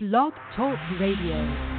Blog Talk Radio.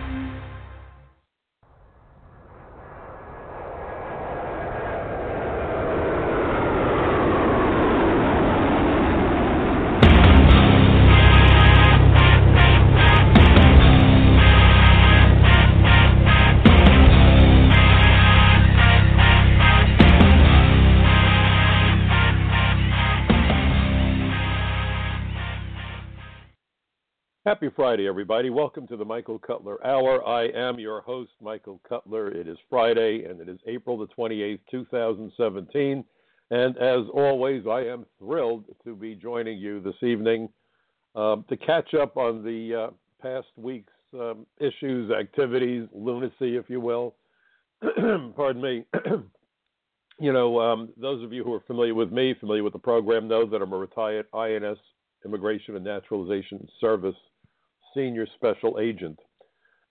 Happy Friday, everybody. Welcome to the Michael Cutler Hour. I am your host, Michael Cutler. It is Friday, and it is April the 28th, 2017. And as always, I am thrilled to be joining you this evening to catch up on the past week's issues, activities, lunacy, if you will. Pardon me. Those of you who are familiar with me, familiar with the program, know that I'm a retired INS, Immigration and Naturalization Service, Senior Special Agent.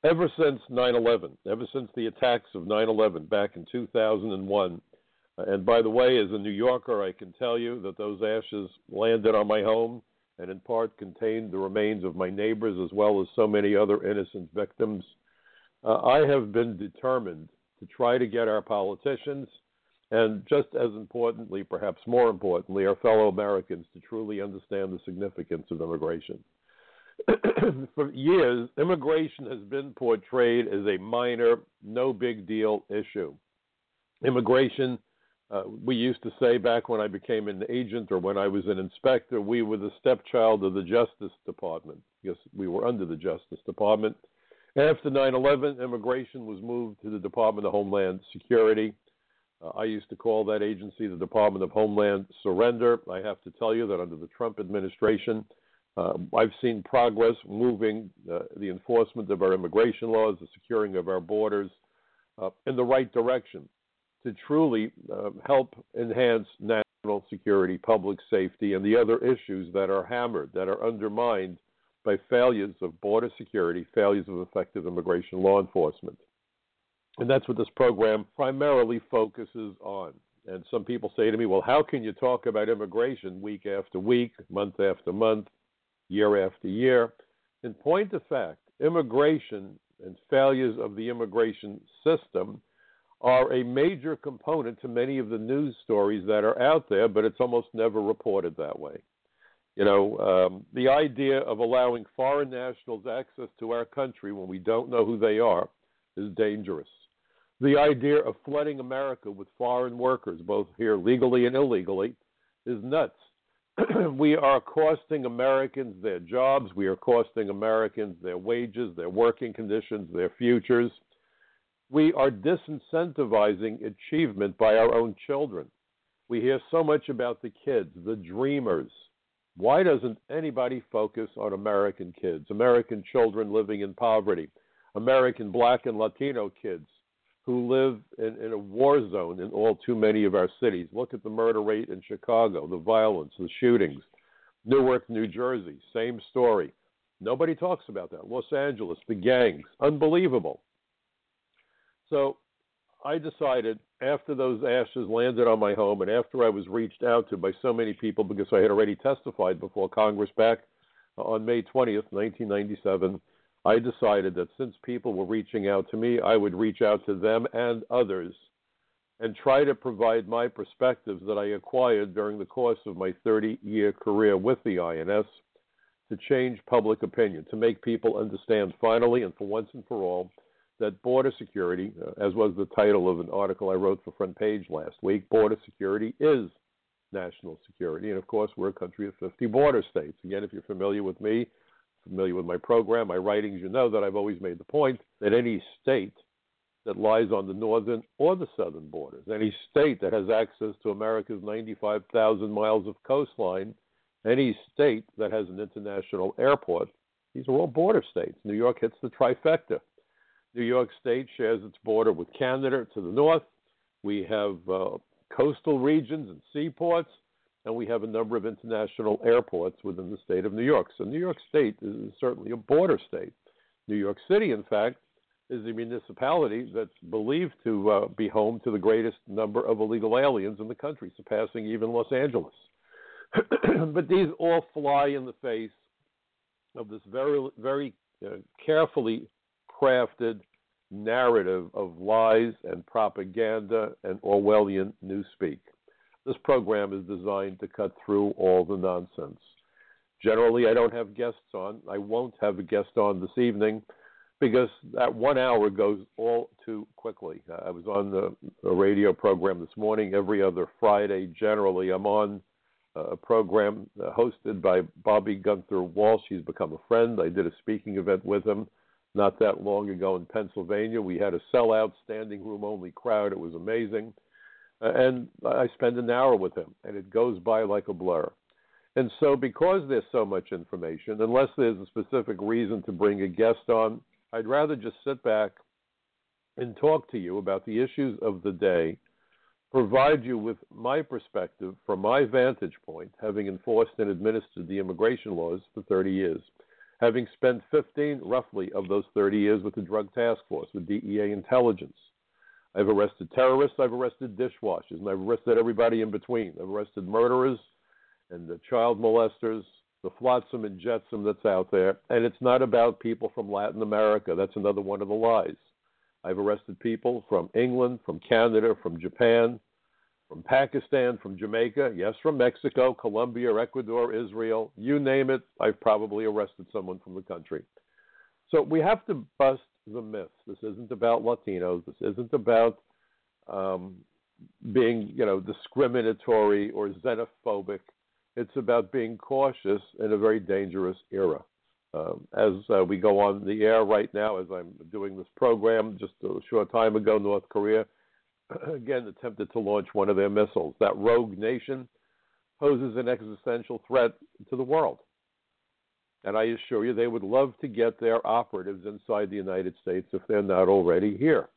Ever since 9/11, ever since the attacks of 9/11 back in 2001, and by the way, as a New Yorker, I can tell you that those ashes landed on my home and in part contained the remains of my neighbors as well as so many other innocent victims. I have been determined to try to get our politicians and, just as importantly, perhaps more importantly, our fellow Americans to truly understand the significance of immigration. For years, immigration has been portrayed as a minor, no big deal issue. Immigration, we used to say back when I became an agent or when I was an inspector, we were the stepchild of the Justice Department, because we were under the Justice Department. After 9/11, immigration was moved to the Department of Homeland Security. I used to call that agency the Department of Homeland Surrender. I have to tell you that under the Trump administration, I've seen progress moving the enforcement of our immigration laws, the securing of our borders in the right direction to truly help enhance national security, public safety, and the other issues that are hammered, that are undermined by failures of border security, failures of effective immigration law enforcement. And that's what this program primarily focuses on. And some people say to me, well, how can you talk about immigration week after week, month after month, year after year? In point of fact, immigration and failures of the immigration system are a major component to many of the news stories that are out there, but it's almost never reported that way. The idea of allowing foreign nationals access to our country when we don't know who they are is dangerous. The idea of flooding America with foreign workers, both here legally and illegally, is nuts. We are costing Americans their jobs. We are costing Americans their wages, their working conditions, their futures. We are disincentivizing achievement by our own children. We hear so much about the kids, the dreamers. Why doesn't anybody focus on American kids, American children living in poverty, American Black and Latino kids who live in a war zone in all too many of our cities? Look at the murder rate in Chicago, the violence, the shootings. Newark, New Jersey, same story. Nobody talks about that. Los Angeles, the gangs, unbelievable. So I decided after those ashes landed on my home and after I was reached out to by so many people because I had already testified before Congress back on May 20th, 1997, I decided that since people were reaching out to me, I would reach out to them and others and try to provide my perspectives that I acquired during the course of my 30-year career with the INS to change public opinion, to make people understand finally and for once and for all that border security, as was the title of an article I wrote for Front Page last week, border security is national security. And, of course, we're a country of 50 border states. Again, if you're familiar with me, familiar with my program, my writings, you know that I've always made the point that any state that lies on the northern or the southern borders, any state that has access to America's 95,000 miles of coastline, any state that has an international airport, these are all border states. New York hits the trifecta. New York State shares its border with Canada to the north. We have coastal regions and seaports. And we have a number of international airports within the state of New York. So New York State is certainly a border state. New York City, in fact, is a municipality that's believed to be home to the greatest number of illegal aliens in the country, surpassing even Los Angeles. But these all fly in the face of this very, very carefully crafted narrative of lies and propaganda and Orwellian newspeak. This program is designed to cut through all the nonsense. Generally, I don't have guests on. I won't have a guest on this evening because that 1 hour goes all too quickly. I was on a radio program this morning. Every other Friday, generally, I'm on a program hosted by Bobby Gunther Walsh. He's become a friend. I did a speaking event with him not that long ago in Pennsylvania. We had a sellout, standing room only crowd. It was amazing. And I spend an hour with him, and it goes by like a blur. And so because there's so much information, unless there's a specific reason to bring a guest on, I'd rather just sit back and talk to you about the issues of the day, provide you with my perspective from my vantage point, having enforced and administered the immigration laws for 30 years, having spent 15, roughly, of those 30 years with the Drug Task Force, with DEA intelligence. I've arrested terrorists, I've arrested dishwashers, and I've arrested everybody in between. I've arrested murderers and the child molesters, the flotsam and jetsam that's out there. And it's not about people from Latin America. That's another one of the lies. I've arrested people from England, from Canada, from Japan, from Pakistan, from Jamaica, yes, from Mexico, Colombia, Ecuador, Israel, you name it, I've probably arrested someone from the country. So we have to bust the myths. This isn't about Latinos. This isn't about being, discriminatory or xenophobic. It's about being cautious in a very dangerous era. As we go on the air right now, as I'm doing this program, just a short time ago, North Korea, again, attempted to launch one of their missiles. That rogue nation poses an existential threat to the world. And I assure you, they would love to get their operatives inside the United States if they're not already here.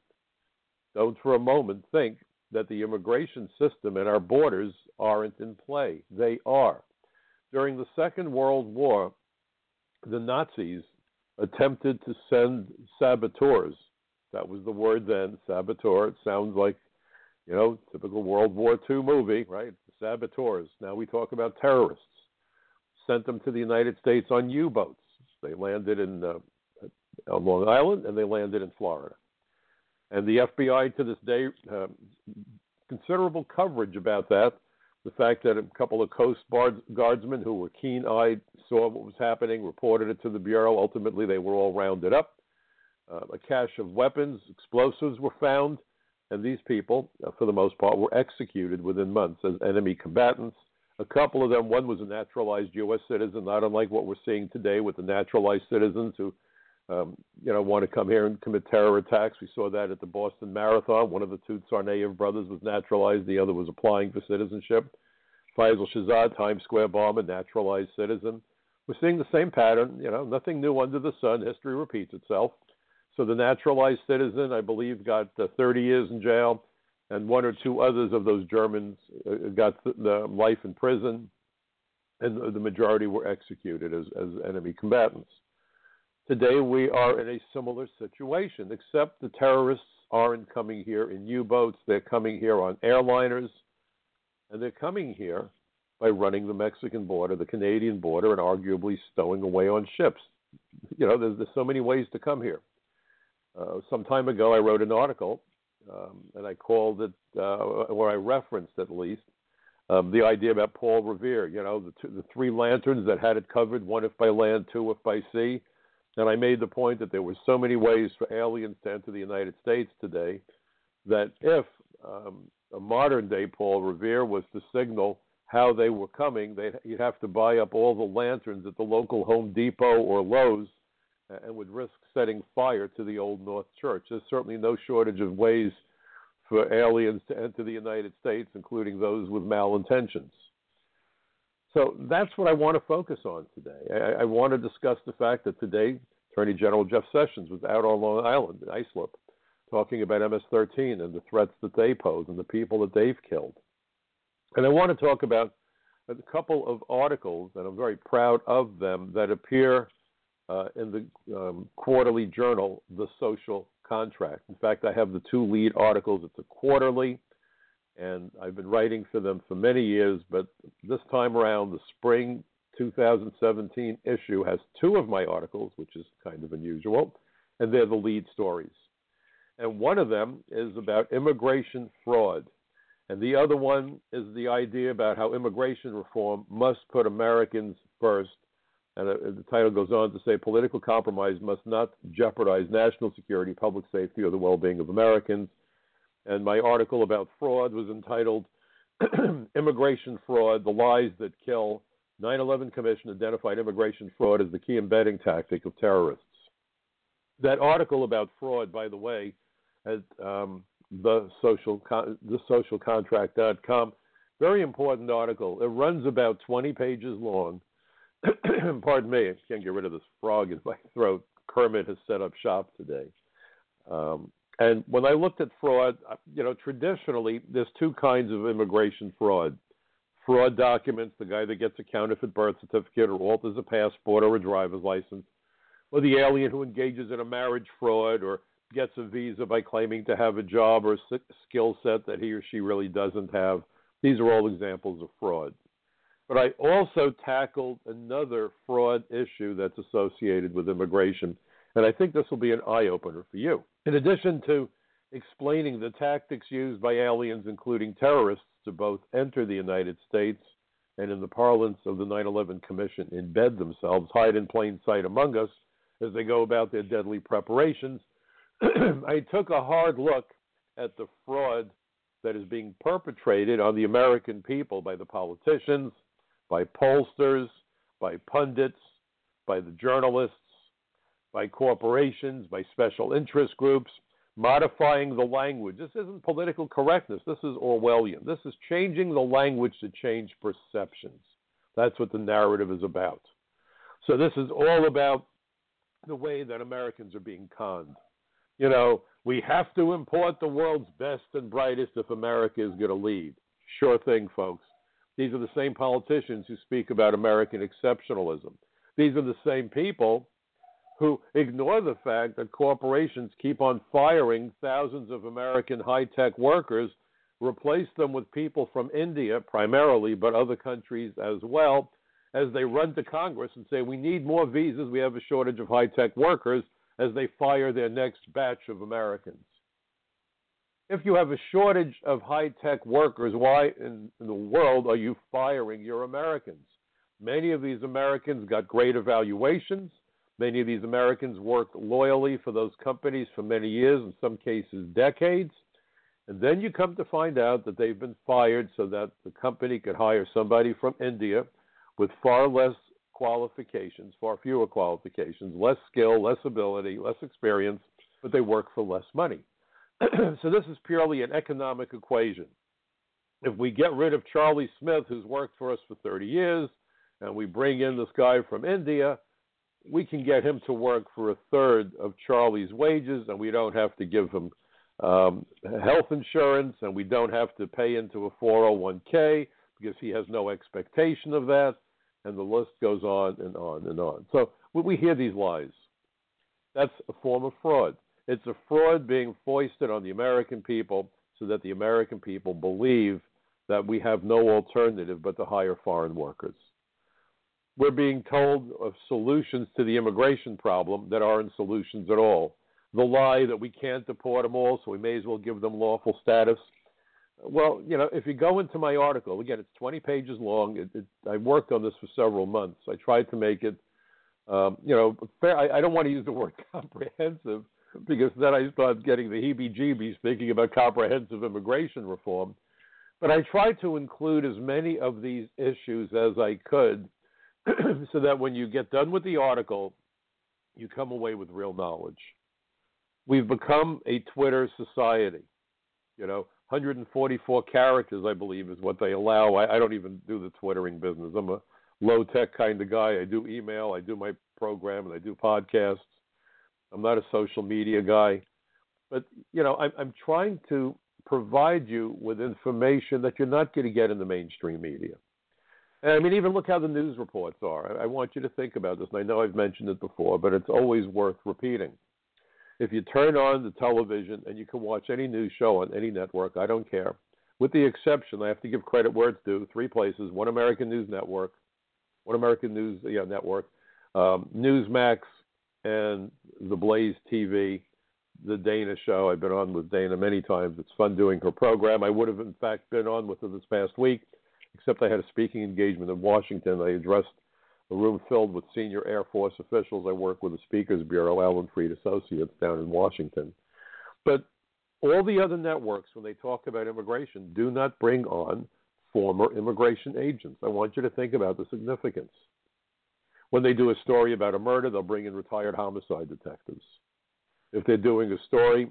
Don't for a moment think that the immigration system and our borders aren't in play. They are. During the Second World War, the Nazis attempted to send saboteurs. That was the word then, saboteur. It sounds like, typical World War II movie, right? Saboteurs. Now we talk about terrorists. Sent them to the United States on U-boats. They landed in on Long Island, and they landed in Florida. And the FBI to this day, considerable coverage about that. The fact that a couple of Coast Guardsmen who were keen-eyed saw what was happening, reported it to the Bureau. Ultimately, they were all rounded up. A cache of weapons, explosives were found, and these people, for the most part, were executed within months as enemy combatants. A couple of them, one was a naturalized U.S. citizen, not unlike what we're seeing today with the naturalized citizens who, want to come here and commit terror attacks. We saw that at the Boston Marathon. One of the two Tsarnaev brothers was naturalized. The other was applying for citizenship. Faisal Shahzad, Times Square bomber, naturalized citizen. We're seeing the same pattern. Nothing new under the sun. History repeats itself. So the naturalized citizen, I believe, got 30 years in jail. And one or two others of those Germans got the life in prison, and the majority were executed as enemy combatants. Today we are in a similar situation, except the terrorists aren't coming here in U-boats. They're coming here on airliners, and they're coming here by running the Mexican border, the Canadian border, and arguably stowing away on ships. There's so many ways to come here. Some time ago I wrote an article, and I called it, or I referenced at least, the idea about Paul Revere, the three lanterns that had it covered, one if by land, two if by sea. And I made the point that there were so many ways for aliens to enter the United States today that if a modern-day Paul Revere was to signal how they were coming, you'd have to buy up all the lanterns at the local Home Depot or Lowe's, and would risk setting fire to the Old North Church. There's certainly no shortage of ways for aliens to enter the United States, including those with malintentions. So that's what I want to focus on today. I want to discuss the fact that today Attorney General Jeff Sessions was out on Long Island in Islip talking about MS-13 and the threats that they pose and the people that they've killed. And I want to talk about a couple of articles, and I'm very proud of them, that appear in the quarterly journal, The Social Contract. In fact, I have the two lead articles. It's a quarterly, and I've been writing for them for many years, but this time around, the spring 2017 issue has two of my articles, which is kind of unusual, and they're the lead stories. And one of them is about immigration fraud. And the other one is the idea about how immigration reform must put Americans first. And the title goes on to say, political compromise must not jeopardize national security, public safety, or the well-being of Americans. And my article about fraud was entitled, Immigration Fraud, the Lies That Kill. 9/11 Commission identified immigration fraud as the key embedding tactic of terrorists. That article about fraud, by the way, at thesocialcontract.com, very important article. It runs about 20 pages long. Pardon me, I can't get rid of this frog in my throat. Kermit has set up shop today. And when I looked at fraud, you know, traditionally there's two kinds of immigration fraud. Fraud documents, the guy that gets a counterfeit birth certificate or alters a passport or a driver's license, or the alien who engages in a marriage fraud or gets a visa by claiming to have a job or a skill set that he or she really doesn't have. These are all examples of fraud. But I also tackled another fraud issue that's associated with immigration, and I think this will be an eye-opener for you. In addition to explaining the tactics used by aliens, including terrorists, to both enter the United States and, in the parlance of the 9/11 Commission, embed themselves, hide in plain sight among us as they go about their deadly preparations, I took a hard look at the fraud that is being perpetrated on the American people by the politicians, by pollsters, by pundits, by the journalists, by corporations, by special interest groups, modifying the language. This isn't political correctness. This is Orwellian. This is changing the language to change perceptions. That's what the narrative is about. So this is all about the way that Americans are being conned. You know, we have to import the world's best and brightest if America is going to lead. Sure thing, folks. These are the same politicians who speak about American exceptionalism. These are the same people who ignore the fact that corporations keep on firing thousands of American high-tech workers, replace them with people from India primarily, but other countries as well, as they run to Congress and say, we need more visas, we have a shortage of high-tech workers, as they fire their next batch of Americans. If you have a shortage of high-tech workers, why in the world are you firing your Americans? Many of these Americans got great evaluations. Many of these Americans worked loyally for those companies for many years, in some cases decades. And then you come to find out that they've been fired so that the company could hire somebody from India with far less qualifications, far fewer qualifications, less skill, less ability, less experience, but they work for less money. So this is purely an economic equation. If we get rid of Charlie Smith, who's worked for us for 30 years, and we bring in this guy from India, we can get him to work for a third of Charlie's wages, and we don't have to give him health insurance, and we don't have to pay into a 401k because he has no expectation of that, and the list goes on and on and on. So we hear these lies. That's a form of fraud. It's a fraud being foisted on the American people so that the American people believe that we have no alternative but to hire foreign workers. We're being told of solutions to the immigration problem that aren't solutions at all. The lie that we can't deport them all, so we may as well give them lawful status. Well, you know, if you go into my article, again, it's 20 pages long. I worked on this for several months. I tried to make it, you know, fair. I don't want to use the word comprehensive because then I start getting the heebie-jeebies thinking about comprehensive immigration reform. But I tried to include as many of these issues as I could so that when you get done with the article, you come away with real knowledge. We've become a Twitter society. You know, 144 characters, I believe, is what they allow. I don't even do the Twittering business. I'm a low-tech kind of guy. I do email, I do my program, and I do podcasts. I'm not a social media guy. But, you know, I'm trying to provide you with information that you're not going to get in the mainstream media. And I mean, even look how the news reports are. I want you to think about this, and I know I've mentioned it before, but it's always worth repeating. If you turn on the television, and you can watch any news show on any network, I don't care. With the exception, I have to give credit where it's due, three places: One American News Network, One American News Network, Newsmax, and the Blaze TV, the Dana show. I've been on with Dana many times. It's fun doing her program. I would have, in fact, been on with her this past week, except I had a speaking engagement in Washington. I addressed a room filled with senior Air Force officials. I work with the Speakers Bureau, Allen Freed Associates, down in Washington. But all the other networks, when they talk about immigration, do not bring on former immigration agents. I want you to think about the significance. When they do a story about a murder, they'll bring in retired homicide detectives. If they're doing a story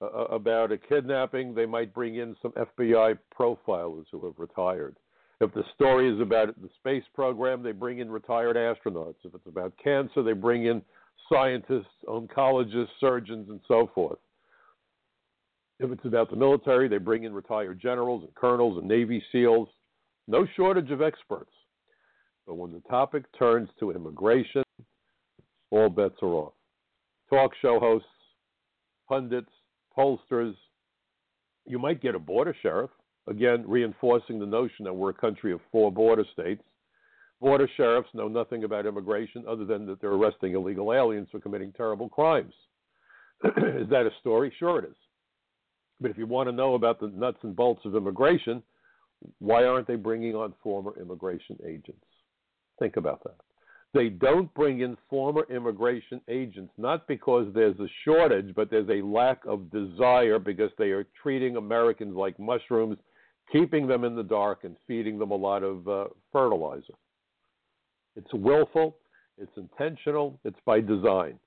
about a kidnapping, they might bring in some FBI profilers who have retired. If the story is about the space program, they bring in retired astronauts. If it's about cancer, they bring in scientists, oncologists, surgeons, and so forth. If it's about the military, they bring in retired generals and colonels and Navy SEALs. No shortage of experts. But when the topic turns to immigration, all bets are off. Talk show hosts, pundits, pollsters. You might get a border sheriff, again, reinforcing the notion that we're a country of four border states. Border sheriffs know nothing about immigration other than that they're arresting illegal aliens for committing terrible crimes. Is that a story? Sure it is. But if you want to know about the nuts and bolts of immigration, why aren't they bringing on former immigration agents? Think about that. They don't bring in former immigration agents, not because there's a shortage, but there's a lack of desire because they are treating Americans like mushrooms, keeping them in the dark and feeding them a lot of fertilizer. It's willful, it's intentional, it's by design.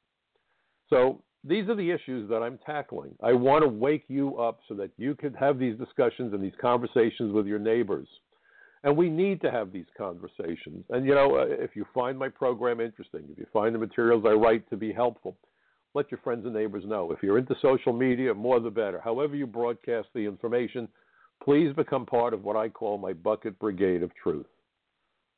So these are the issues that I'm tackling. I want to wake you up so that you can have these discussions and these conversations with your neighbors. And we need to have these conversations. And, you know, if you find my program interesting, if you find the materials I write to be helpful, let your friends and neighbors know. If you're into social media, more the better. However you broadcast the information, please become part of what I call my bucket brigade of truth.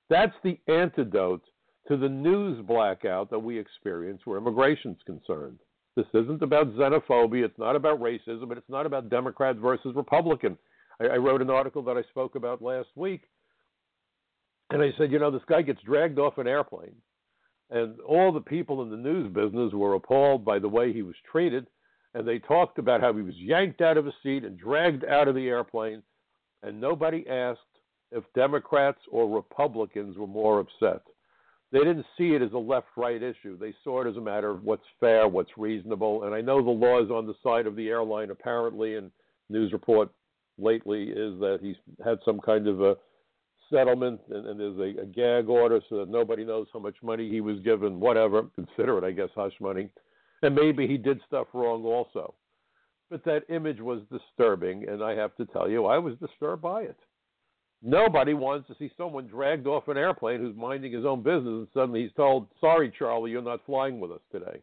That's the antidote to the news blackout that we experience where immigration is concerned. This isn't about xenophobia. It's not about racism, but it's not about Democrat versus Republican. I wrote an article that I spoke about last week, and I said, you know, this guy gets dragged off an airplane, and all the people in the news business were appalled by the way he was treated, and they talked about how he was yanked out of a seat and dragged out of the airplane, and nobody asked if Democrats or Republicans were more upset. They didn't see it as a left-right issue. They saw it as a matter of what's fair, what's reasonable, and I know the law is on the side of the airline apparently, and news report lately is that he's had some kind of a settlement and there's a gag order so that nobody knows how much money he was given, whatever. Consider it, I guess, hush money. And maybe he did stuff wrong also. But that image was disturbing, and I have to tell you, I was disturbed by it. Nobody wants to see someone dragged off an airplane who's minding his own business and suddenly he's told, sorry, Charlie, you're not flying with us today.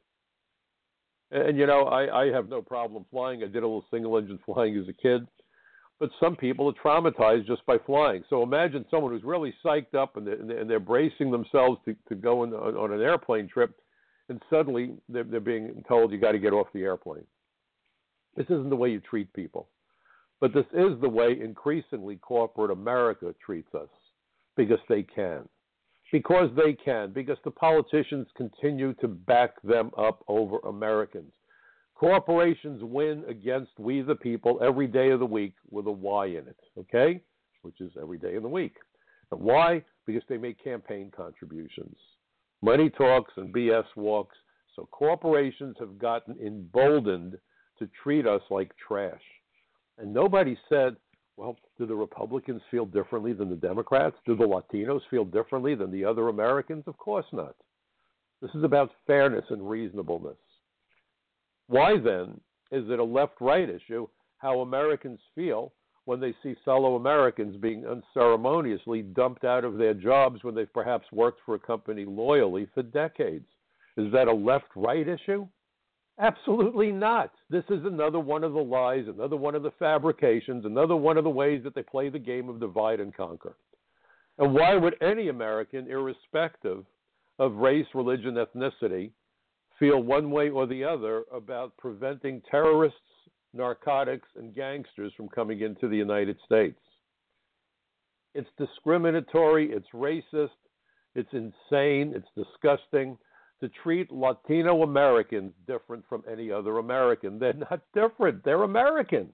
And you know, I have no problem flying. I did a little single-engine flying as a kid. But some people are traumatized just by flying. So imagine someone who's really psyched up and they're bracing themselves to go on an airplane trip, and suddenly they're being told you got to get off the airplane. This isn't the way you treat people. But this is the way increasingly corporate America treats us, because they can. Because they can. Because the politicians continue to back them up over Americans. Corporations win against we the people every day of the week with a Y in it, okay? Which is every day of the week. And why? Because they make campaign contributions. Money talks and BS walks. So corporations have gotten emboldened to treat us like trash. And nobody said, well, do the Republicans feel differently than the Democrats? Do the Latinos feel differently than the other Americans? Of course not. This is about fairness and reasonableness. Why, then, is it a left-right issue how Americans feel when they see fellow Americans being unceremoniously dumped out of their jobs when they've perhaps worked for a company loyally for decades? Is that a left-right issue? Absolutely not. This is another one of the lies, another one of the fabrications, another one of the ways that they play the game of divide and conquer. And why would any American, irrespective of race, religion, ethnicity, feel one way or the other about preventing terrorists, narcotics, and gangsters from coming into the United States? It's discriminatory. It's racist. It's insane. It's disgusting to treat Latino Americans different from any other American. They're not different. They're American.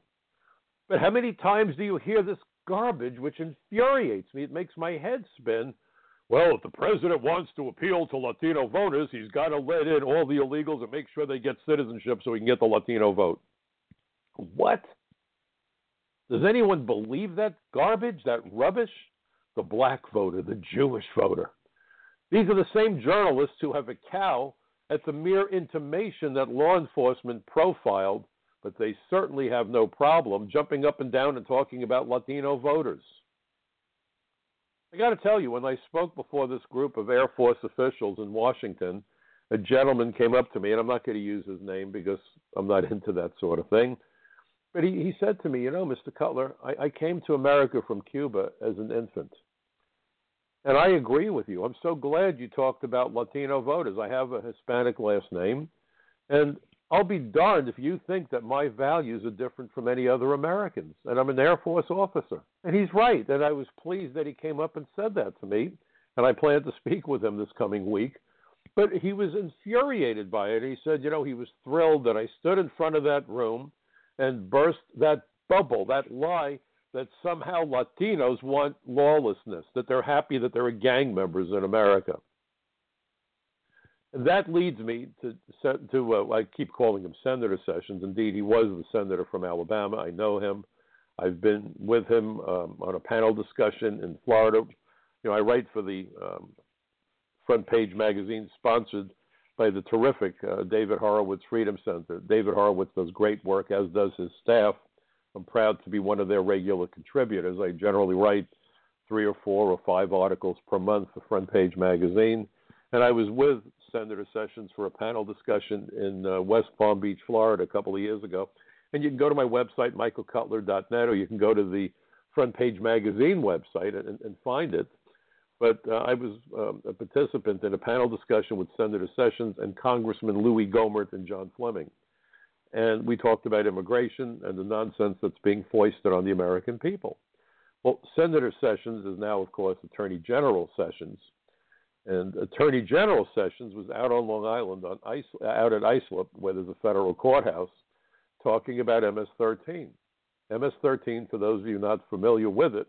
But how many times do you hear this garbage, which infuriates me? It makes my head spin. Well, if the president wants to appeal to Latino voters, he's got to let in all the illegals and make sure they get citizenship so he can get the Latino vote. What? Does anyone believe that garbage, that rubbish? The black voter, the Jewish voter. These are the same journalists who have a cow at the mere intimation that law enforcement profiled, but they certainly have no problem jumping up and down and talking about Latino voters. I got to tell you, when I spoke before this group of Air Force officials in Washington, a gentleman came up to me, and I'm not going to use his name because I'm not into that sort of thing. But he said to me, you know, Mr. Cutler, I came to America from Cuba as an infant. And I agree with you. I'm so glad you talked about Latino voters. I have a Hispanic last name. And I'll be darned if you think that my values are different from any other Americans. And I'm an Air Force officer. And he's right. And I was pleased that he came up and said that to me. And I plan to speak with him this coming week. But he was infuriated by it. He said, you know, he was thrilled that I stood in front of that room and burst that bubble, that lie that somehow Latinos want lawlessness, that they're happy that there are gang members in America. And that leads me to I keep calling him Senator Sessions. Indeed, he was the senator from Alabama. I know him. I've been with him on a panel discussion in Florida. You know, I write for the Front Page Magazine, sponsored by the terrific David Horowitz Freedom Center. David Horowitz does great work, as does his staff. I'm proud to be one of their regular contributors. I generally write 3 or 4 or 5 articles per month for Front Page Magazine. And I was with Senator Sessions for a panel discussion in West Palm Beach, Florida, a couple of years ago. And you can go to my website, michaelcutler.net, or you can go to the Front Page Magazine website and find it. But I was a participant in a panel discussion with Senator Sessions and Congressman Louis Gohmert and John Fleming. And we talked about immigration and the nonsense that's being foisted on the American people. Well, Senator Sessions is now, of course, Attorney General Sessions. And Attorney General Sessions was out on Long Island, out at Islip, where there's a federal courthouse, talking about MS-13. MS-13, for those of you not familiar with it,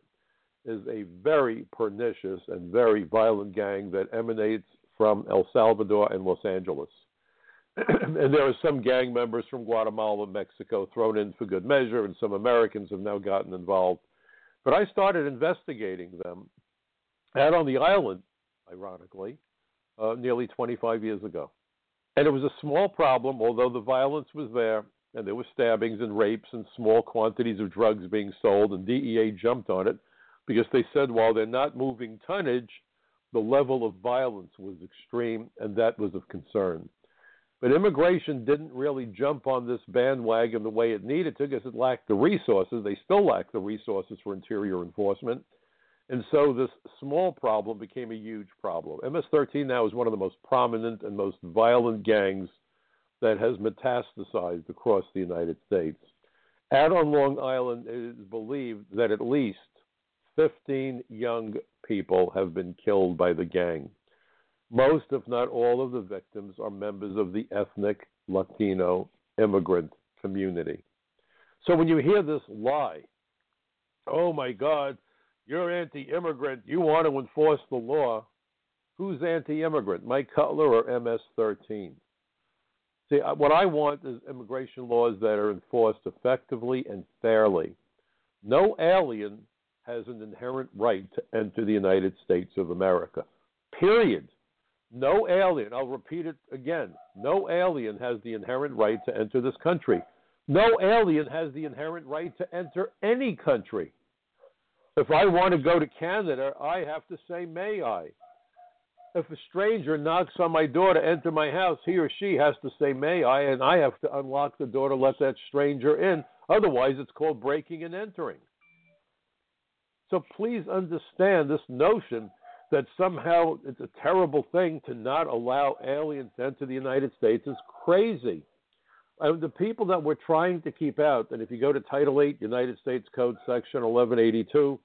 is a very pernicious and very violent gang that emanates from El Salvador and Los Angeles. And there are some gang members from Guatemala and Mexico thrown in for good measure, and some Americans have now gotten involved. But I started investigating them out on the island, ironically, nearly 25 years ago. And it was a small problem, although the violence was there, and there were stabbings and rapes and small quantities of drugs being sold, and DEA jumped on it because they said while they're not moving tonnage, the level of violence was extreme, and that was of concern. But immigration didn't really jump on this bandwagon the way it needed to because it lacked the resources. They still lack the resources for interior enforcement. And so this small problem became a huge problem. MS-13 now is one of the most prominent and most violent gangs that has metastasized across the United States. Out on Long Island, it is believed that at least 15 young people have been killed by the gang. Most, if not all, of the victims are members of the ethnic Latino immigrant community. So when you hear this lie, oh my God, you're anti-immigrant, you want to enforce the law, who's anti-immigrant, Mike Cutler or MS-13? See, what I want is immigration laws that are enforced effectively and fairly. No alien has an inherent right to enter the United States of America, period. No alien, I'll repeat it again, no alien has the inherent right to enter this country. No alien has the inherent right to enter any country. If I want to go to Canada, I have to say, may I? If a stranger knocks on my door to enter my house, he or she has to say, may I? And I have to unlock the door to let that stranger in. Otherwise, it's called breaking and entering. So please understand this notion that somehow it's a terrible thing to not allow aliens to enter the United States is crazy. The people that we're trying to keep out, and if you go to Title 8, United States Code, Section 1182,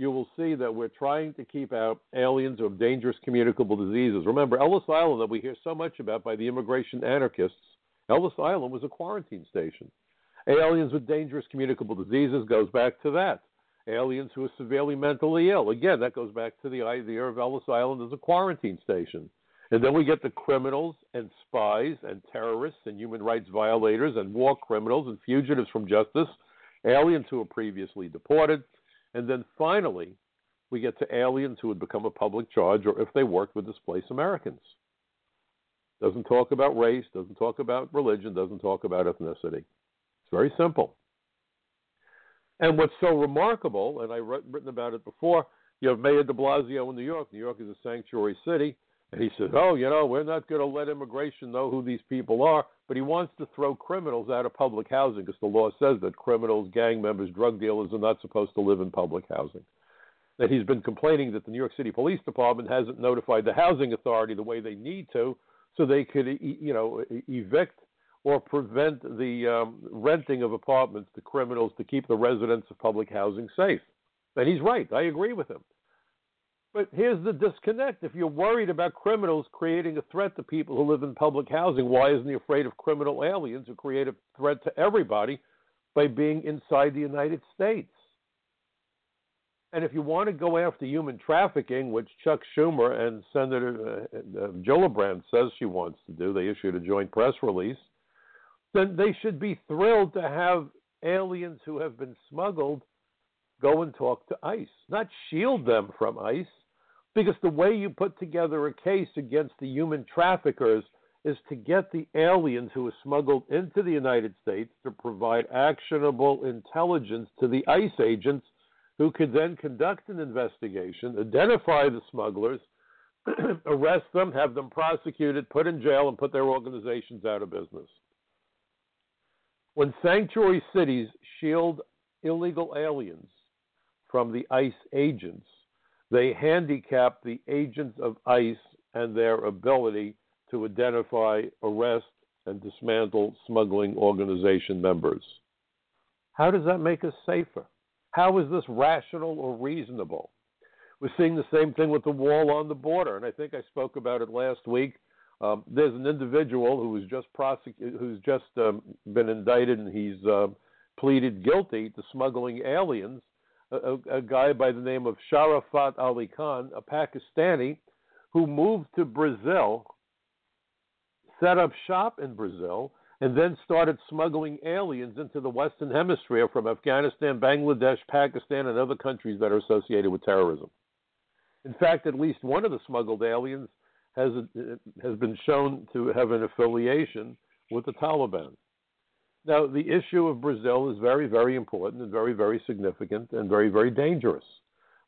you will see that we're trying to keep out aliens of dangerous communicable diseases. Remember, Ellis Island that we hear so much about by the immigration anarchists, Ellis Island was a quarantine station. Aliens with dangerous communicable diseases goes back to that. Aliens who are severely mentally ill. Again, that goes back to the idea of Ellis Island as a quarantine station. And then we get the criminals and spies and terrorists and human rights violators and war criminals and fugitives from justice, aliens who were previously deported. And then finally, we get to aliens who would become a public charge or if they worked with displaced Americans. Doesn't talk about race, doesn't talk about religion, doesn't talk about ethnicity. It's very simple. And what's so remarkable, and I've written about it before, you have Mayor de Blasio in New York. New York is a sanctuary city. And he says, oh, you know, we're not going to let immigration know who these people are. But he wants to throw criminals out of public housing because the law says that criminals, gang members, drug dealers are not supposed to live in public housing. And he's been complaining that the New York City Police Department hasn't notified the housing authority the way they need to so they could, you know, evict or prevent the renting of apartments to criminals to keep the residents of public housing safe. And he's right. I agree with him. But here's the disconnect. If you're worried about criminals creating a threat to people who live in public housing, why isn't he afraid of criminal aliens who create a threat to everybody by being inside the United States? And if you want to go after human trafficking, which Chuck Schumer and Senator Gillibrand says she wants to do, they issued a joint press release, then they should be thrilled to have aliens who have been smuggled go and talk to ICE, not shield them from ICE. Because the way you put together a case against the human traffickers is to get the aliens who are smuggled into the United States to provide actionable intelligence to the ICE agents who could then conduct an investigation, identify the smugglers, arrest them, have them prosecuted, put in jail, and put their organizations out of business. When sanctuary cities shield illegal aliens from the ICE agents, they handicap the agents of ICE and their ability to identify, arrest, and dismantle smuggling organization members. How does that make us safer? How is this rational or reasonable? We're seeing the same thing with the wall on the border, and I think I spoke about it last week. There's an individual who's just been indicted, and he's pleaded guilty to smuggling aliens. A guy by the name of Sharafat Ali Khan, a Pakistani, who moved to Brazil, set up shop in Brazil, and then started smuggling aliens into the Western Hemisphere from Afghanistan, Bangladesh, Pakistan, and other countries that are associated with terrorism. In fact, at least one of the smuggled aliens has been shown to have an affiliation with the Taliban. Now, the issue of Brazil is very, very important and very, very significant and very, very dangerous.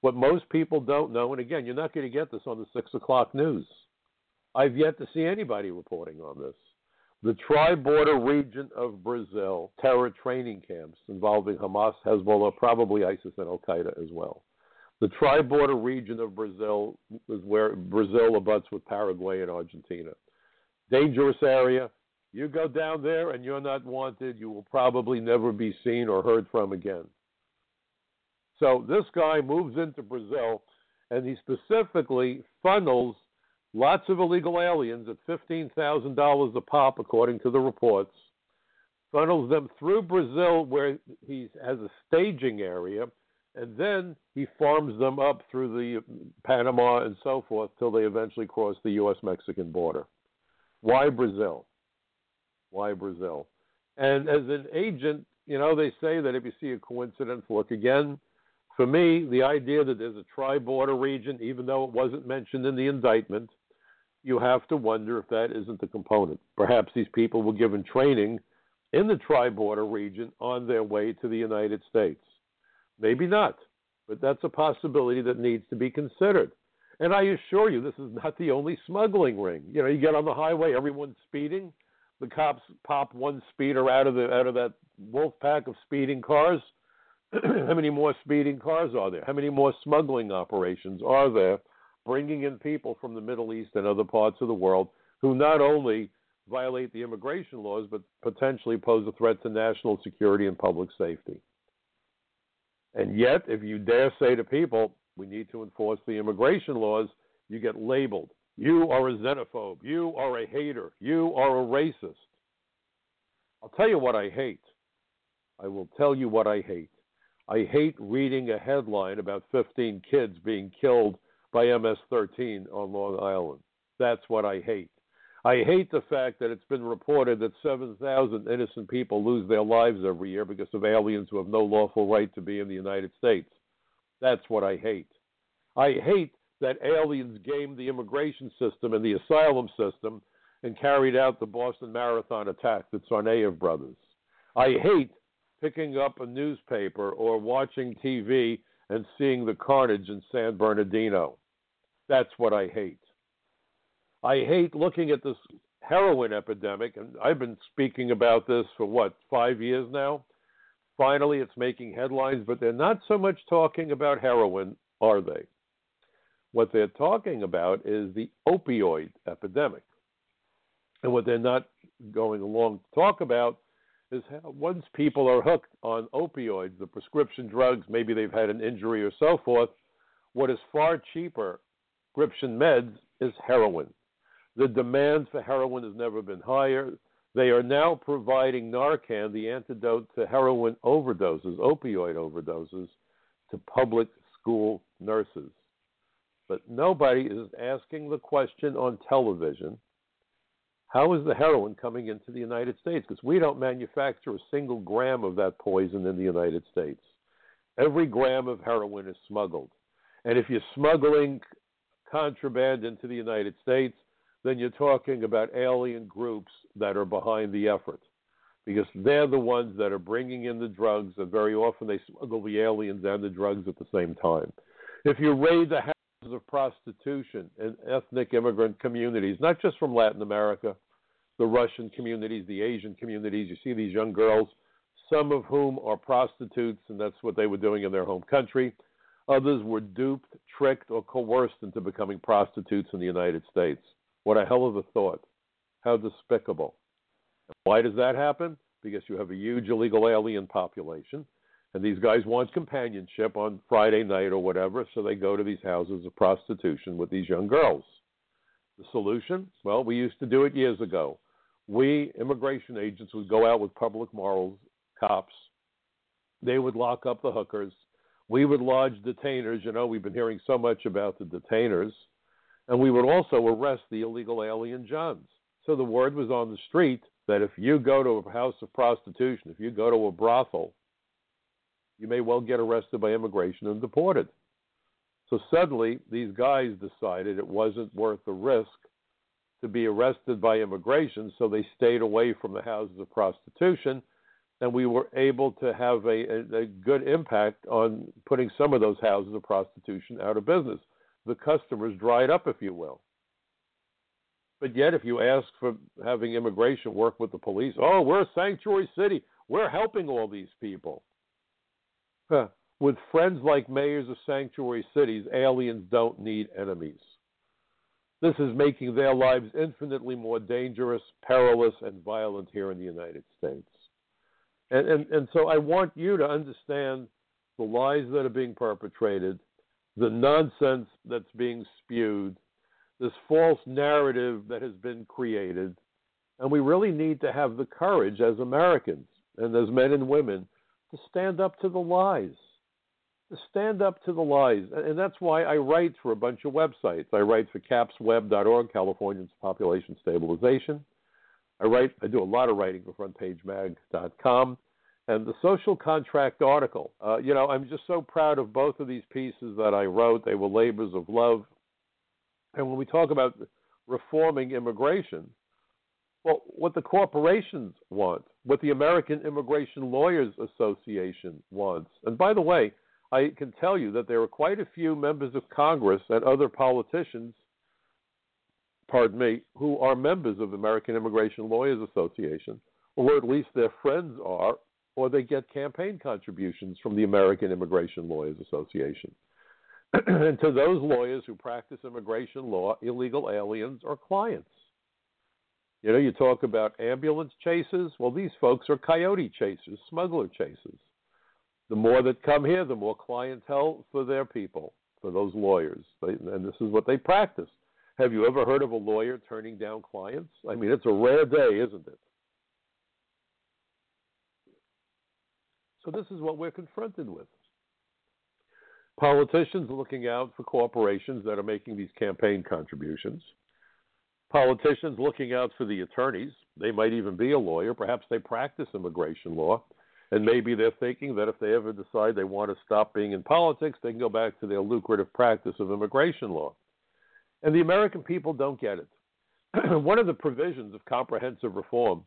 What most people don't know, and again, you're not going to get this on the 6 o'clock news. I've yet to see anybody reporting on this. The tri-border region of Brazil, terror training camps involving Hamas, Hezbollah, probably ISIS and Al-Qaeda as well. The tri-border region of Brazil is where Brazil abuts with Paraguay and Argentina. Dangerous area. You go down there and you're not wanted. You will probably never be seen or heard from again. So this guy moves into Brazil, and he specifically funnels lots of illegal aliens at $15,000 a pop, according to the reports, funnels them through Brazil where he has a staging area, and then he farms them up through the Panama and so forth till they eventually cross the U.S.-Mexican border. Why Brazil? Why Brazil? And as an agent, you know, they say that if you see a coincidence, look again. For me, the idea that there's a tri-border region, even though it wasn't mentioned in the indictment, you have to wonder if that isn't a component. Perhaps these people were given training in the tri-border region on their way to the United States. Maybe not, but that's a possibility that needs to be considered. And I assure you, this is not the only smuggling ring. You know, you get on the highway, everyone's speeding. The cops pop one speeder out of that wolf pack of speeding cars. How many more speeding cars are there? How many more smuggling operations are there, bringing in people from the Middle East and other parts of the world who not only violate the immigration laws but potentially pose a threat to national security and public safety? And yet, if you dare say to people, we need to enforce the immigration laws, you get labeled. You are a xenophobe. You are a hater. You are a racist. I'll tell you what I hate. I will tell you what I hate. I hate reading a headline about 15 kids being killed by MS-13 on Long Island. That's what I hate. I hate the fact that it's been reported that 7,000 innocent people lose their lives every year because of aliens who have no lawful right to be in the United States. That's what I hate. I hate that aliens gamed the immigration system and the asylum system and carried out the Boston Marathon attack, the Tsarnaev brothers. I hate picking up a newspaper or watching TV and seeing the carnage in San Bernardino. That's what I hate. I hate looking at this heroin epidemic, and I've been speaking about this for, 5 years now? Finally, it's making headlines, but they're not so much talking about heroin, are they? What they're talking about is the opioid epidemic. And what they're not going along to talk about is how once people are hooked on opioids, the prescription drugs, maybe they've had an injury or so forth, what is far cheaper, prescription meds, is heroin. The demand for heroin has never been higher. They are now providing Narcan, the antidote to heroin overdoses, opioid overdoses, to public school nurses. But nobody is asking the question on television, how is the heroin coming into the United States? Because we don't manufacture a single gram of that poison in the United States. Every gram of heroin is smuggled. And if you're smuggling contraband into the United States, then you're talking about alien groups that are behind the effort, because they're the ones that are bringing in the drugs, and very often they smuggle the aliens and the drugs at the same time. If you raid the houses of prostitution in ethnic immigrant communities, not just from Latin America, the Russian communities, the Asian communities, you see these young girls, some of whom are prostitutes, and that's what they were doing in their home country. Others were duped, tricked, or coerced into becoming prostitutes in the United States. What a hell of a thought. How despicable. And why does that happen? Because you have a huge illegal alien population, and these guys want companionship on Friday night or whatever, so they go to these houses of prostitution with these young girls. The solution? Well, we used to do it years ago. We, immigration agents, would go out with public morals, cops. They would lock up the hookers. We would lodge detainers. You know, we've been hearing so much about the detainers. And we would also arrest the illegal alien Johns. So the word was on the street that if you go to a house of prostitution, if you go to a brothel, you may well get arrested by immigration and deported. So suddenly these guys decided it wasn't worth the risk to be arrested by immigration, so they stayed away from the houses of prostitution, and we were able to have a good impact on putting some of those houses of prostitution out of business. The customers dried up, if you will. But yet, if you ask for having immigration work with the police, oh, we're a sanctuary city. We're helping all these people. Huh. With friends like mayors of sanctuary cities, aliens don't need enemies. This is making their lives infinitely more dangerous, perilous, and violent here in the United States. And so I want you to understand the lies that are being perpetrated, the nonsense that's being spewed, this false narrative that has been created, and we really need to have the courage as Americans and as men and women to stand up to the lies, and that's why I write for a bunch of websites. I write for capsweb.org, Californians Population Stabilization. I do a lot of writing for frontpagemag.com. And the Social Contract article, I'm just so proud of both of these pieces that I wrote. They were labors of love. And when we talk about reforming immigration, well, what the corporations want, what the American Immigration Lawyers Association wants. And by the way, I can tell you that there are quite a few members of Congress and other politicians, who are members of the American Immigration Lawyers Association, or at least their friends are, or they get campaign contributions from the American Immigration Lawyers Association. And to those lawyers who practice immigration law, illegal aliens are clients. You know, you talk about ambulance chasers. Well, these folks are coyote chasers, smuggler chasers. the more that come here, the more clientele for their people, for those lawyers. And this is what they practice. Have you ever heard of a lawyer turning down clients? I mean, it's a rare day, isn't it? So this is what we're confronted with. Politicians are looking out for corporations that are making these campaign contributions. Politicians looking out for the attorneys. They might even be a lawyer. Perhaps they practice immigration law. And maybe they're thinking that if they ever decide they want to stop being in politics, they can go back to their lucrative practice of immigration law. And the American people don't get it. One of the provisions of comprehensive reform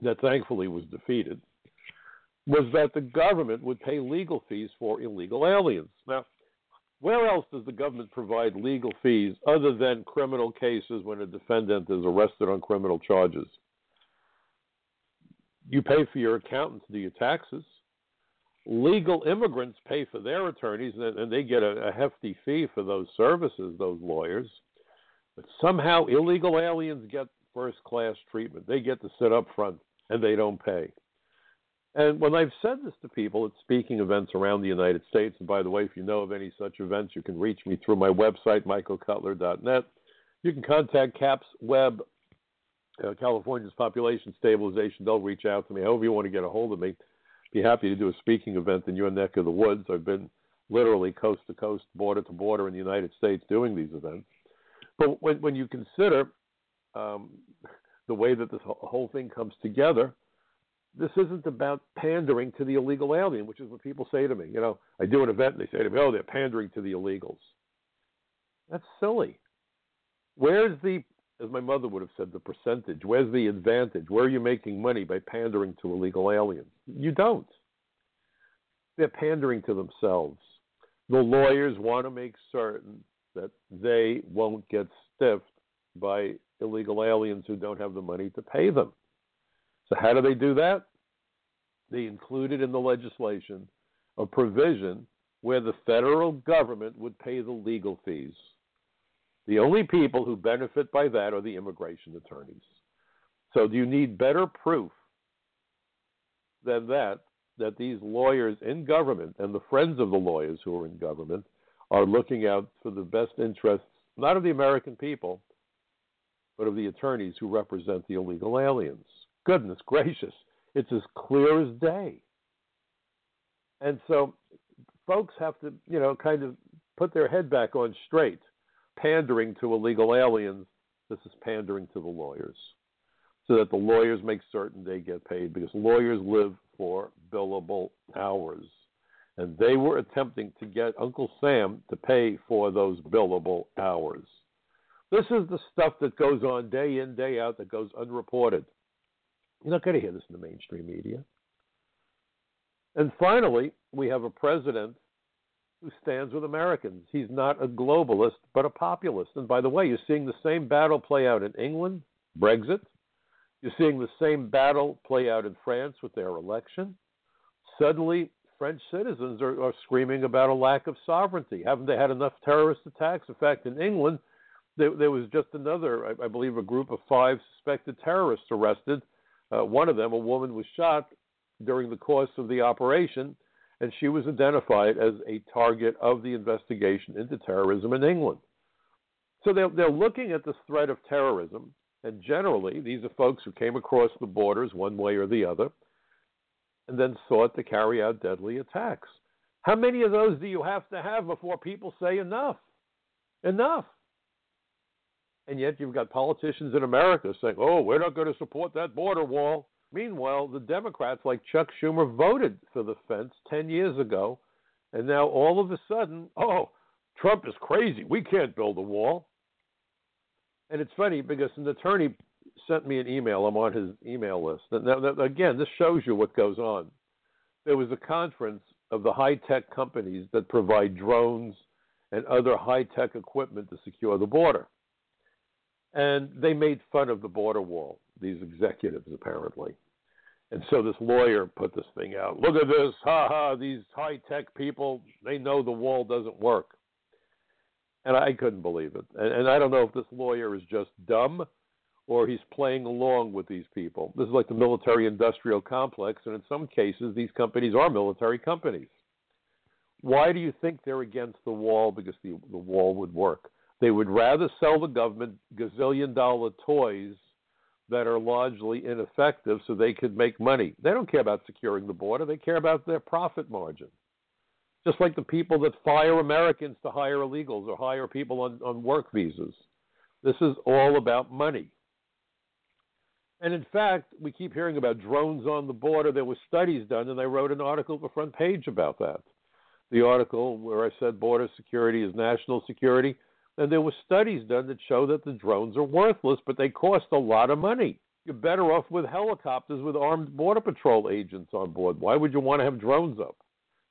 that thankfully was defeated was that the government would pay legal fees for illegal aliens. Now, where else does the government provide legal fees other than criminal cases when a defendant is arrested on criminal charges? You pay for your accountant to do your taxes. Legal immigrants pay for their attorneys, and they get a hefty fee for those services, those lawyers. But somehow illegal aliens get first-class treatment. They get to sit up front, and they don't pay. And when I've said this to people at speaking events around the United States, and by the way, if you know of any such events, you can reach me through my website, michaelcutler.net. You can contact CAPS Web, Californians Population Stabilization. They'll reach out to me. However you want to get a hold of me, be happy to do a speaking event in your neck of the woods. I've been literally coast to coast, border to border in the United States doing these events. But when you consider the way that this whole thing comes together, this isn't about pandering to the illegal alien, which is what people say to me. You know, I do an event and they say to me, oh, they're pandering to the illegals. That's silly. Where's the, as my mother would have said, the percentage? Where's the advantage? Where are you making money by pandering to illegal aliens? You don't. They're pandering to themselves. The lawyers want to make certain that they won't get stiffed by illegal aliens who don't have the money to pay them. So how do they do that? They included in the legislation a provision where the federal government would pay the legal fees. The only people who benefit by that are the immigration attorneys. So do you need better proof than that these lawyers in government and the friends of the lawyers who are in government are looking out for the best interests, not of the American people, but of the attorneys who represent the illegal aliens? Goodness gracious, it's as clear as day. And so folks have to, you know, kind of put their head back on straight. Pandering to illegal aliens, this is pandering to the lawyers, so that the lawyers make certain they get paid, because lawyers live for billable hours. And they were attempting to get Uncle Sam to pay for those billable hours. This is the stuff that goes on day in, day out, that goes unreported. You're not going to hear this in the mainstream media. And finally, we have a president who stands with Americans. He's not a globalist, but a populist. And by the way, you're seeing the same battle play out in England, Brexit. You're seeing the same battle play out in France with their election. Suddenly, French citizens are screaming about a lack of sovereignty. Haven't they had enough terrorist attacks? In fact, in England, there was just another, I believe, a group of 5 suspected terrorists arrested. One of them, a woman, was shot during the course of the operation, and she was identified as a target of the investigation into terrorism in England. So they're looking at this threat of terrorism, and generally these are folks who came across the borders one way or the other and then sought to carry out deadly attacks. How many of those do you have to have before people say enough? Enough. And yet you've got politicians in America saying, oh, we're not going to support that border wall. Meanwhile, the Democrats like Chuck Schumer voted for the fence 10 years ago. And now all of a sudden, oh, Trump is crazy. We can't build a wall. And it's funny because an attorney sent me an email. I'm on his email list. And now, again, this shows you what goes on. There was a conference of the high-tech companies that provide drones and other high-tech equipment to secure the border. And they made fun of the border wall, these executives, apparently. And so this lawyer put this thing out. Look at this. Ha ha. These high-tech people, they know the wall doesn't work. And I couldn't believe it. And I don't know if this lawyer is just dumb or he's playing along with these people. This is like the military-industrial complex, and in some cases, these companies are military companies. Why do you think they're against the wall? Because the wall would work. They would rather sell the government gazillion-dollar toys that are largely ineffective so they could make money. They don't care about securing the border. They care about their profit margin. Just like the people that fire Americans to hire illegals or hire people on work visas. This is all about money. And in fact, we keep hearing about drones on the border. There were studies done, and I wrote an article for Front Page about that. The article where I said border security is national security. And there were studies done that show that the drones are worthless, but they cost a lot of money. You're better off with helicopters with armed border patrol agents on board. Why would you want to have drones up?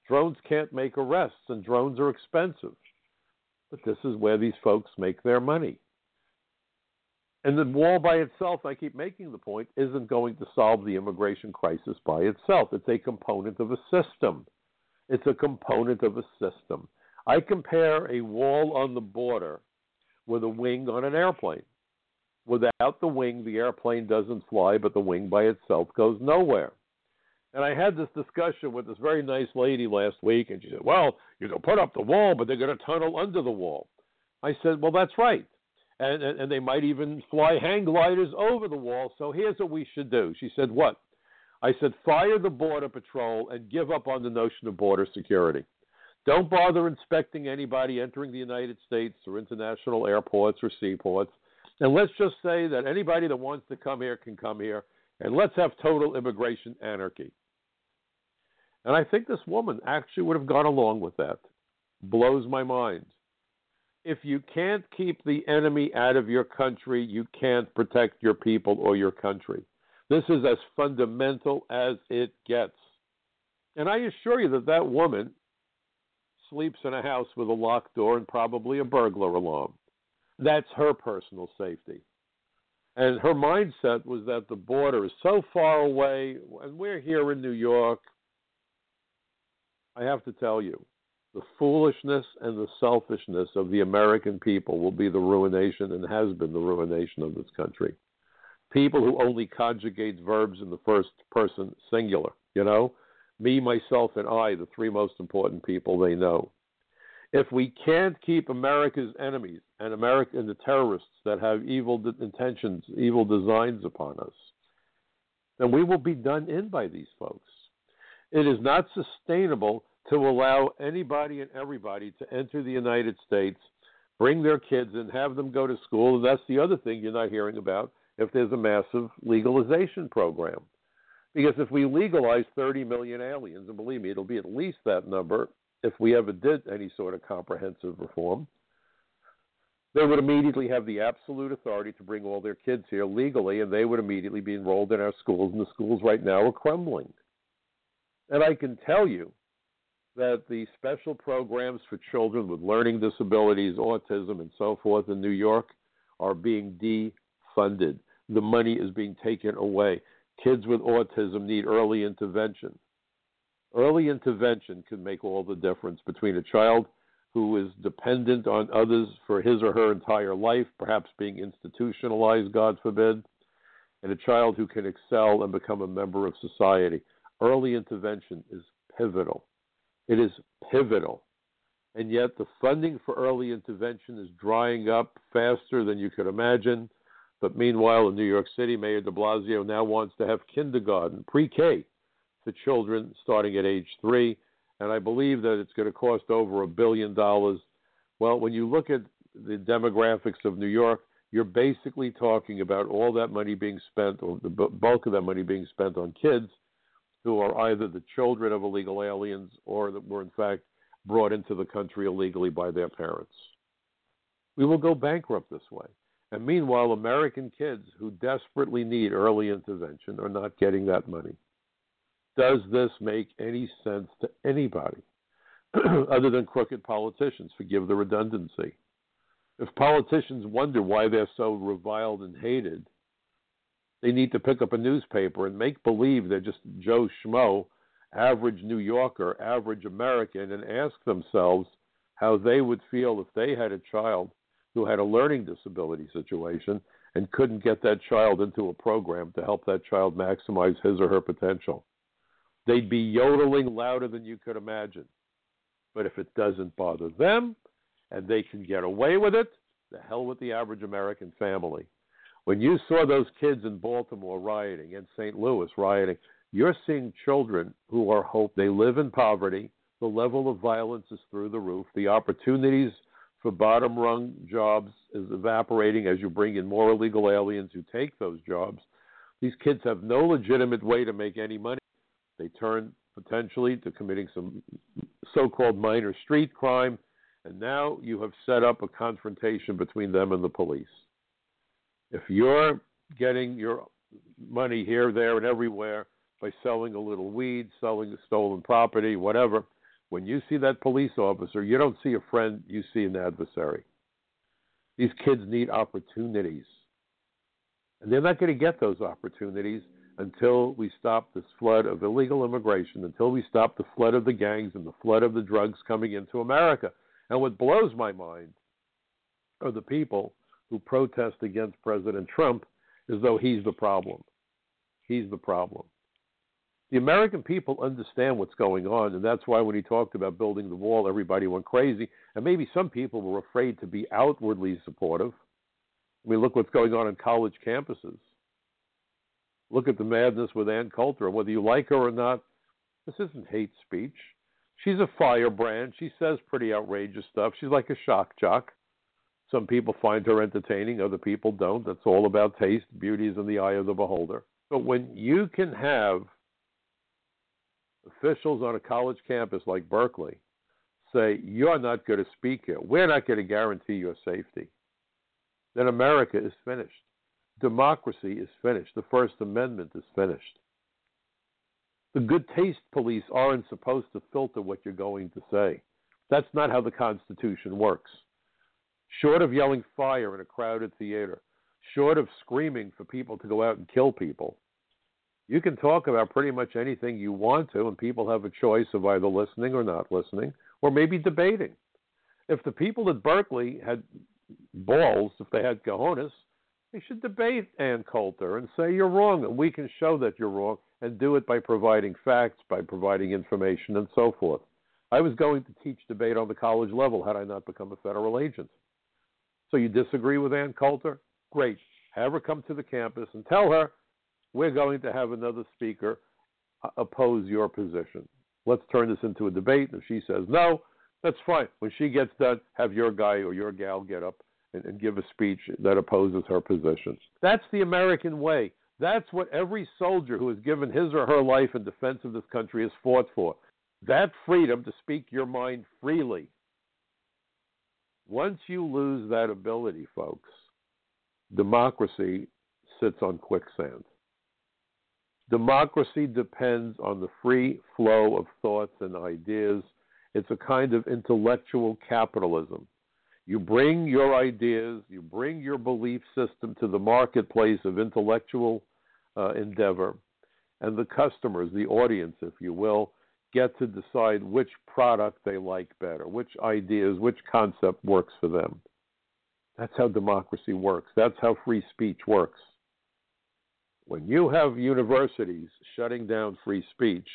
Drones can't make arrests, and drones are expensive. But this is where these folks make their money. And the wall by itself, I keep making the point, isn't going to solve the immigration crisis by itself. It's a component of a system. It's a component of a system. I compare a wall on the border with a wing on an airplane. Without the wing, the airplane doesn't fly, but the wing by itself goes nowhere. And I had this discussion with this very nice lady last week, and she said, well, you can put up the wall, but they're going to tunnel under the wall. I said, well, that's right. And they might even fly hang gliders over the wall, so here's what we should do. She said, what? I said, fire the border patrol and give up on the notion of border security. Don't bother inspecting anybody entering the United States or international airports or seaports. And let's just say that anybody that wants to come here can come here. And let's have total immigration anarchy. And I think this woman actually would have gone along with that. Blows my mind. If you can't keep the enemy out of your country, you can't protect your people or your country. This is as fundamental as it gets. And I assure you that that woman sleeps in a house with a locked door and probably a burglar alarm. That's her personal safety. And her mindset was that the border is so far away, and we're here in New York. I have to tell you, the foolishness and the selfishness of the American people will be the ruination and has been the ruination of this country. People who only conjugate verbs in the first person singular, you know? Me, myself, and I, the three most important people they know. If we can't keep America's enemies and the terrorists that have evil intentions, evil designs upon us, then we will be done in by these folks. It is not sustainable to allow anybody and everybody to enter the United States, bring their kids and have them go to school. And that's the other thing you're not hearing about if there's a massive legalization program. Because if we legalize 30 million aliens, and believe me, it'll be at least that number if we ever did any sort of comprehensive reform, they would immediately have the absolute authority to bring all their kids here legally, and they would immediately be enrolled in our schools, and the schools right now are crumbling. And I can tell you that the special programs for children with learning disabilities, autism, and so forth in New York are being defunded. The money is being taken away. Kids with autism need early intervention. Early intervention can make all the difference between a child who is dependent on others for his or her entire life, perhaps being institutionalized, God forbid, and a child who can excel and become a member of society. Early intervention is pivotal. It is pivotal. And yet the funding for early intervention is drying up faster than you could imagine. But meanwhile, in New York City, Mayor de Blasio now wants to have kindergarten, pre-K, for children starting at age 3, and I believe that it's going to cost over $1 billion. Well, when you look at the demographics of New York, you're basically talking about all that money being spent, or the bulk of that money being spent on kids who are either the children of illegal aliens or that were, in fact, brought into the country illegally by their parents. We will go bankrupt this way. And meanwhile, American kids who desperately need early intervention are not getting that money. Does this make any sense to anybody other than crooked politicians? Forgive the redundancy. If politicians wonder why they're so reviled and hated, they need to pick up a newspaper and make believe they're just Joe Schmo, average New Yorker, average American, and ask themselves how they would feel if they had a child who had a learning disability situation and couldn't get that child into a program to help that child maximize his or her potential. They'd be yodeling louder than you could imagine. But if it doesn't bother them and they can get away with it, the hell with the average American family. When you saw those kids in Baltimore rioting and St. Louis rioting, you're seeing children who are hope. They live in poverty. The level of violence is through the roof. The opportunities for bottom-rung jobs is evaporating as you bring in more illegal aliens who take those jobs. These kids have no legitimate way to make any money. They turn potentially to committing some so-called minor street crime, and now you have set up a confrontation between them and the police. If you're getting your money here, there, and everywhere by selling a little weed, selling stolen property, whatever, when you see that police officer, you don't see a friend, you see an adversary. These kids need opportunities. And they're not going to get those opportunities until we stop this flood of illegal immigration, until we stop the flood of the gangs and the flood of the drugs coming into America. And what blows my mind are the people who protest against President Trump as though he's the problem. He's the problem. The American people understand what's going on, and that's why when he talked about building the wall, everybody went crazy. And maybe some people were afraid to be outwardly supportive. I mean, look what's going on college campuses. Look at the madness with Ann Coulter. Whether you like her or not, this isn't hate speech. She's a firebrand. She says pretty outrageous stuff. She's like a shock jock. Some people find her entertaining. Other people don't. That's all about taste. Beauty is in the eye of the beholder. But when you can have officials on a college campus like Berkeley say, you're not going to speak here, we're not going to guarantee your safety, then America is finished. Democracy is finished. The First Amendment is finished. The good taste police aren't supposed to filter what you're going to say. That's not how the Constitution works. Short of yelling fire in a crowded theater, short of screaming for people to go out and kill people, you can talk about pretty much anything you want to, and people have a choice of either listening or not listening, or maybe debating. If the people at Berkeley had balls, if they had cojones, they should debate Ann Coulter and say you're wrong, and we can show that you're wrong, and do it by providing facts, by providing information, and so forth. I was going to teach debate on the college level had I not become a federal agent. So you disagree with Ann Coulter? Great. Have her come to the campus and tell her, we're going to have another speaker oppose your position. Let's turn this into a debate. And if she says no, that's fine. When she gets done, have your guy or your gal get up and give a speech that opposes her position. That's the American way. That's what every soldier who has given his or her life in defense of this country has fought for. That freedom to speak your mind freely. Once you lose that ability, folks, democracy sits on quicksand. Democracy depends on the free flow of thoughts and ideas. It's a kind of intellectual capitalism. You bring your ideas, you bring your belief system to the marketplace of intellectual endeavor, and the customers, the audience, if you will, get to decide which product they like better, which ideas, which concept works for them. That's how democracy works. That's how free speech works. When you have universities shutting down free speech,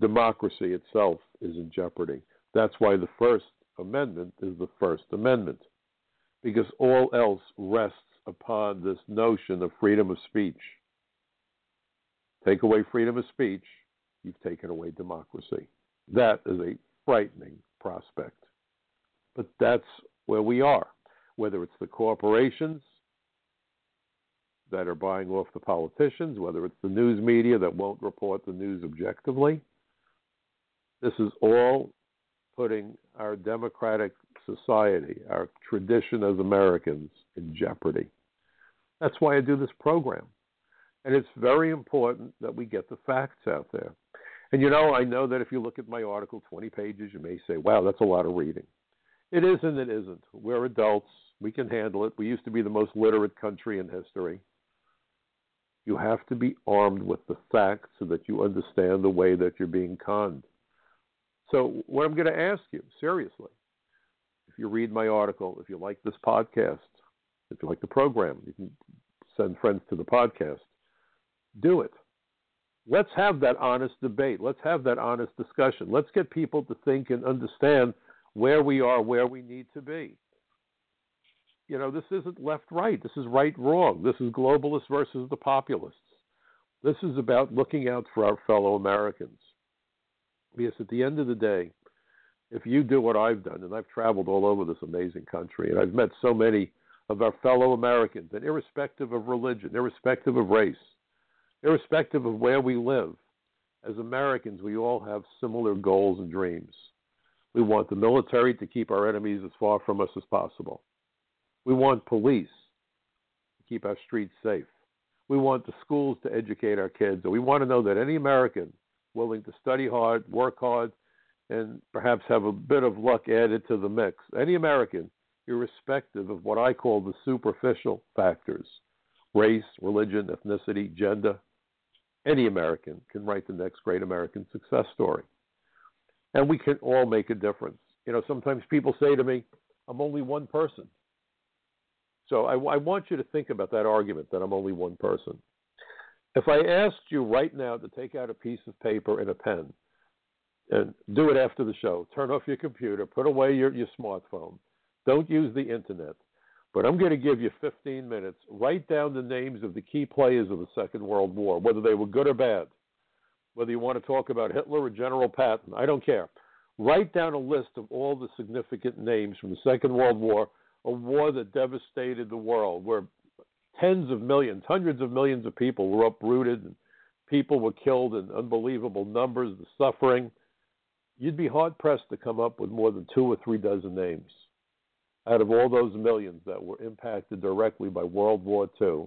democracy itself is in jeopardy. That's why the First Amendment is the First Amendment, because all else rests upon this notion of freedom of speech. Take away freedom of speech, you've taken away democracy. That is a frightening prospect. But that's where we are, whether it's the corporations that are buying off the politicians, whether it's the news media that won't report the news objectively. This is all putting our democratic society, our tradition as Americans, in jeopardy. That's why I do this program. And it's very important that we get the facts out there. And, you know, I know that if you look at my article, 20 pages, you may say, wow, that's a lot of reading. It is and it isn't. We're adults. We can handle it. We used to be the most literate country in history. You have to be armed with the facts so that you understand the way that you're being conned. So what I'm going to ask you, seriously, if you read my article, if you like this podcast, If you like the program, you can send friends to the podcast. Do it. Let's have that honest debate. Let's have that honest discussion. Let's get people to think and understand where we are, where we need to be. You know, this isn't left-right. This is right-wrong. This is globalists versus the populists. This is about looking out for our fellow Americans. Because at the end of the day, if you do what I've done, and I've traveled all over this amazing country, and I've met so many of our fellow Americans, and irrespective of religion, irrespective of race, irrespective of where we live, as Americans, we all have similar goals and dreams. We want the military to keep our enemies as far from us as possible. We want police to keep our streets safe. We want the schools to educate our kids. And we want to know that any American willing to study hard, work hard, and perhaps have a bit of luck added to the mix, any American, irrespective of what I call the superficial factors, race, religion, ethnicity, gender, any American can write the next great American success story. And we can all make a difference. You know, sometimes people say to me, I'm only one person. So I want you to think about that argument that I'm only one person. If I asked you right now to take out a piece of paper and a pen, and do it after the show, turn off your computer, put away your smartphone, don't use the internet, but I'm going to give you 15 minutes. Write down the names of the key players of the Second World War, whether they were good or bad, whether you want to talk about Hitler or General Patton, I don't care. Write down a list of all the significant names from the Second World War, a war that devastated the world, where tens of millions, hundreds of millions of people were uprooted, and people were killed in unbelievable numbers, the suffering. You'd be hard-pressed to come up with more than 2 or 3 dozen names out of all those millions that were impacted directly by World War II.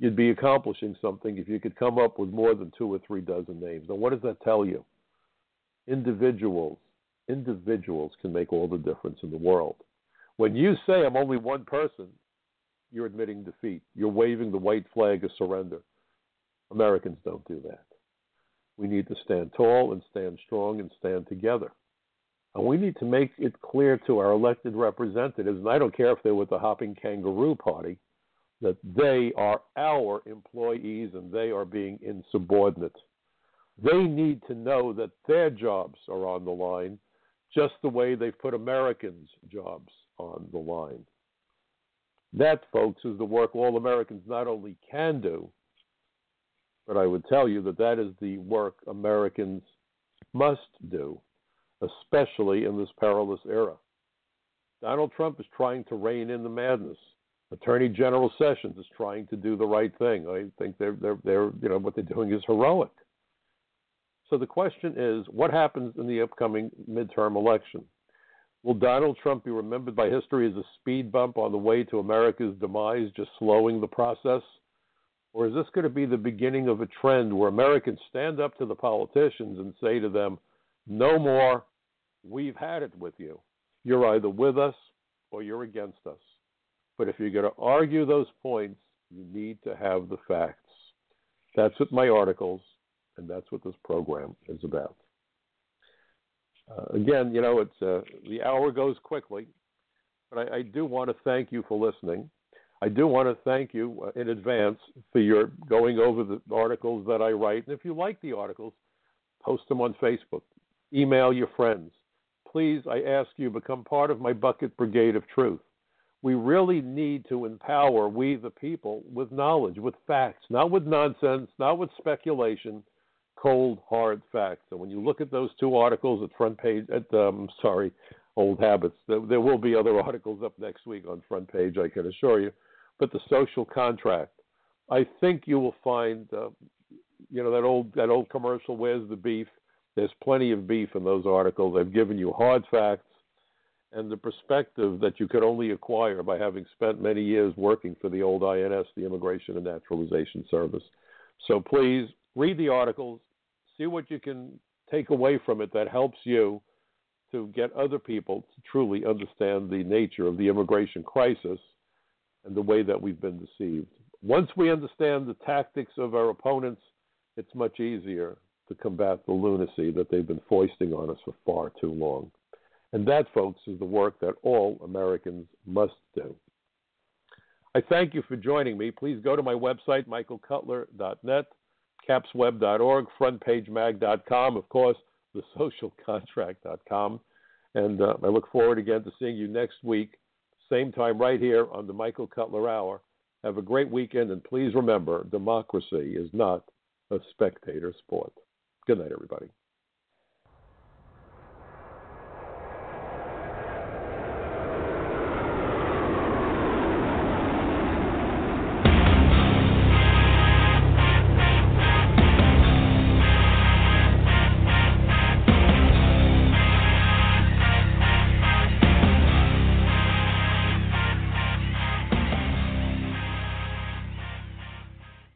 You'd be accomplishing something if you could come up with more than 2 or 3 dozen names. Now, what does that tell you? Individuals can make all the difference in the world. When you say, I'm only one person, you're admitting defeat. You're waving the white flag of surrender. Americans don't do that. We need to stand tall and stand strong and stand together. And we need to make it clear to our elected representatives, and I don't care if they're with the Hopping Kangaroo Party, that they are our employees and they are being insubordinate. They need to know that their jobs are on the line just the way they've put Americans' jobs on the line. That, folks, is the work all Americans not only can do, but I would tell you that that is the work Americans must do, especially in this perilous era. Donald Trump is trying to rein in the madness. Attorney General Sessions is trying to do the right thing. I think they're you know, what they're doing is heroic. So the question is, what happens in the upcoming midterm election? Will Donald Trump be remembered by history as a speed bump on the way to America's demise, just slowing the process? Or is this going to be the beginning of a trend where Americans stand up to the politicians and say to them, no more, we've had it with you. You're either with us or you're against us. But if you're going to argue those points, you need to have the facts. That's what my articles and that's what this program is about. Again, you know, it's the hour goes quickly, but I do want to thank you for listening. I do want to thank you in advance for your going over the articles that I write. And if you like the articles, post them on Facebook. Email your friends. Please, I ask you, become part of my Bucket Brigade of Truth. We really need to empower we, the people, with knowledge, with facts, not with nonsense, not with speculation, cold, hard facts. And when you look at those 2 articles at Front Page, at Old Habits, there will be other articles up next week on Front Page, I can assure you. But The Social Contract, I think you will find, you know, that old commercial, where's the beef? There's plenty of beef in those articles. I've given you hard facts and the perspective that you could only acquire by having spent many years working for the old INS, the Immigration and Naturalization Service. So please read the articles, see what you can take away from it that helps you to get other people to truly understand the nature of the immigration crisis and the way that we've been deceived. Once we understand the tactics of our opponents, it's much easier to combat the lunacy that they've been foisting on us for far too long. And that, folks, is the work that all Americans must do. I thank you for joining me. Please go to my website, michaelcutler.net, capsweb.org, frontpagemag.com, of course, thesocialcontract.com. And I look forward again to seeing you next week, same time right here on the Michael Cutler Hour. Have a great weekend, and please remember, democracy is not a spectator sport. Good night, everybody.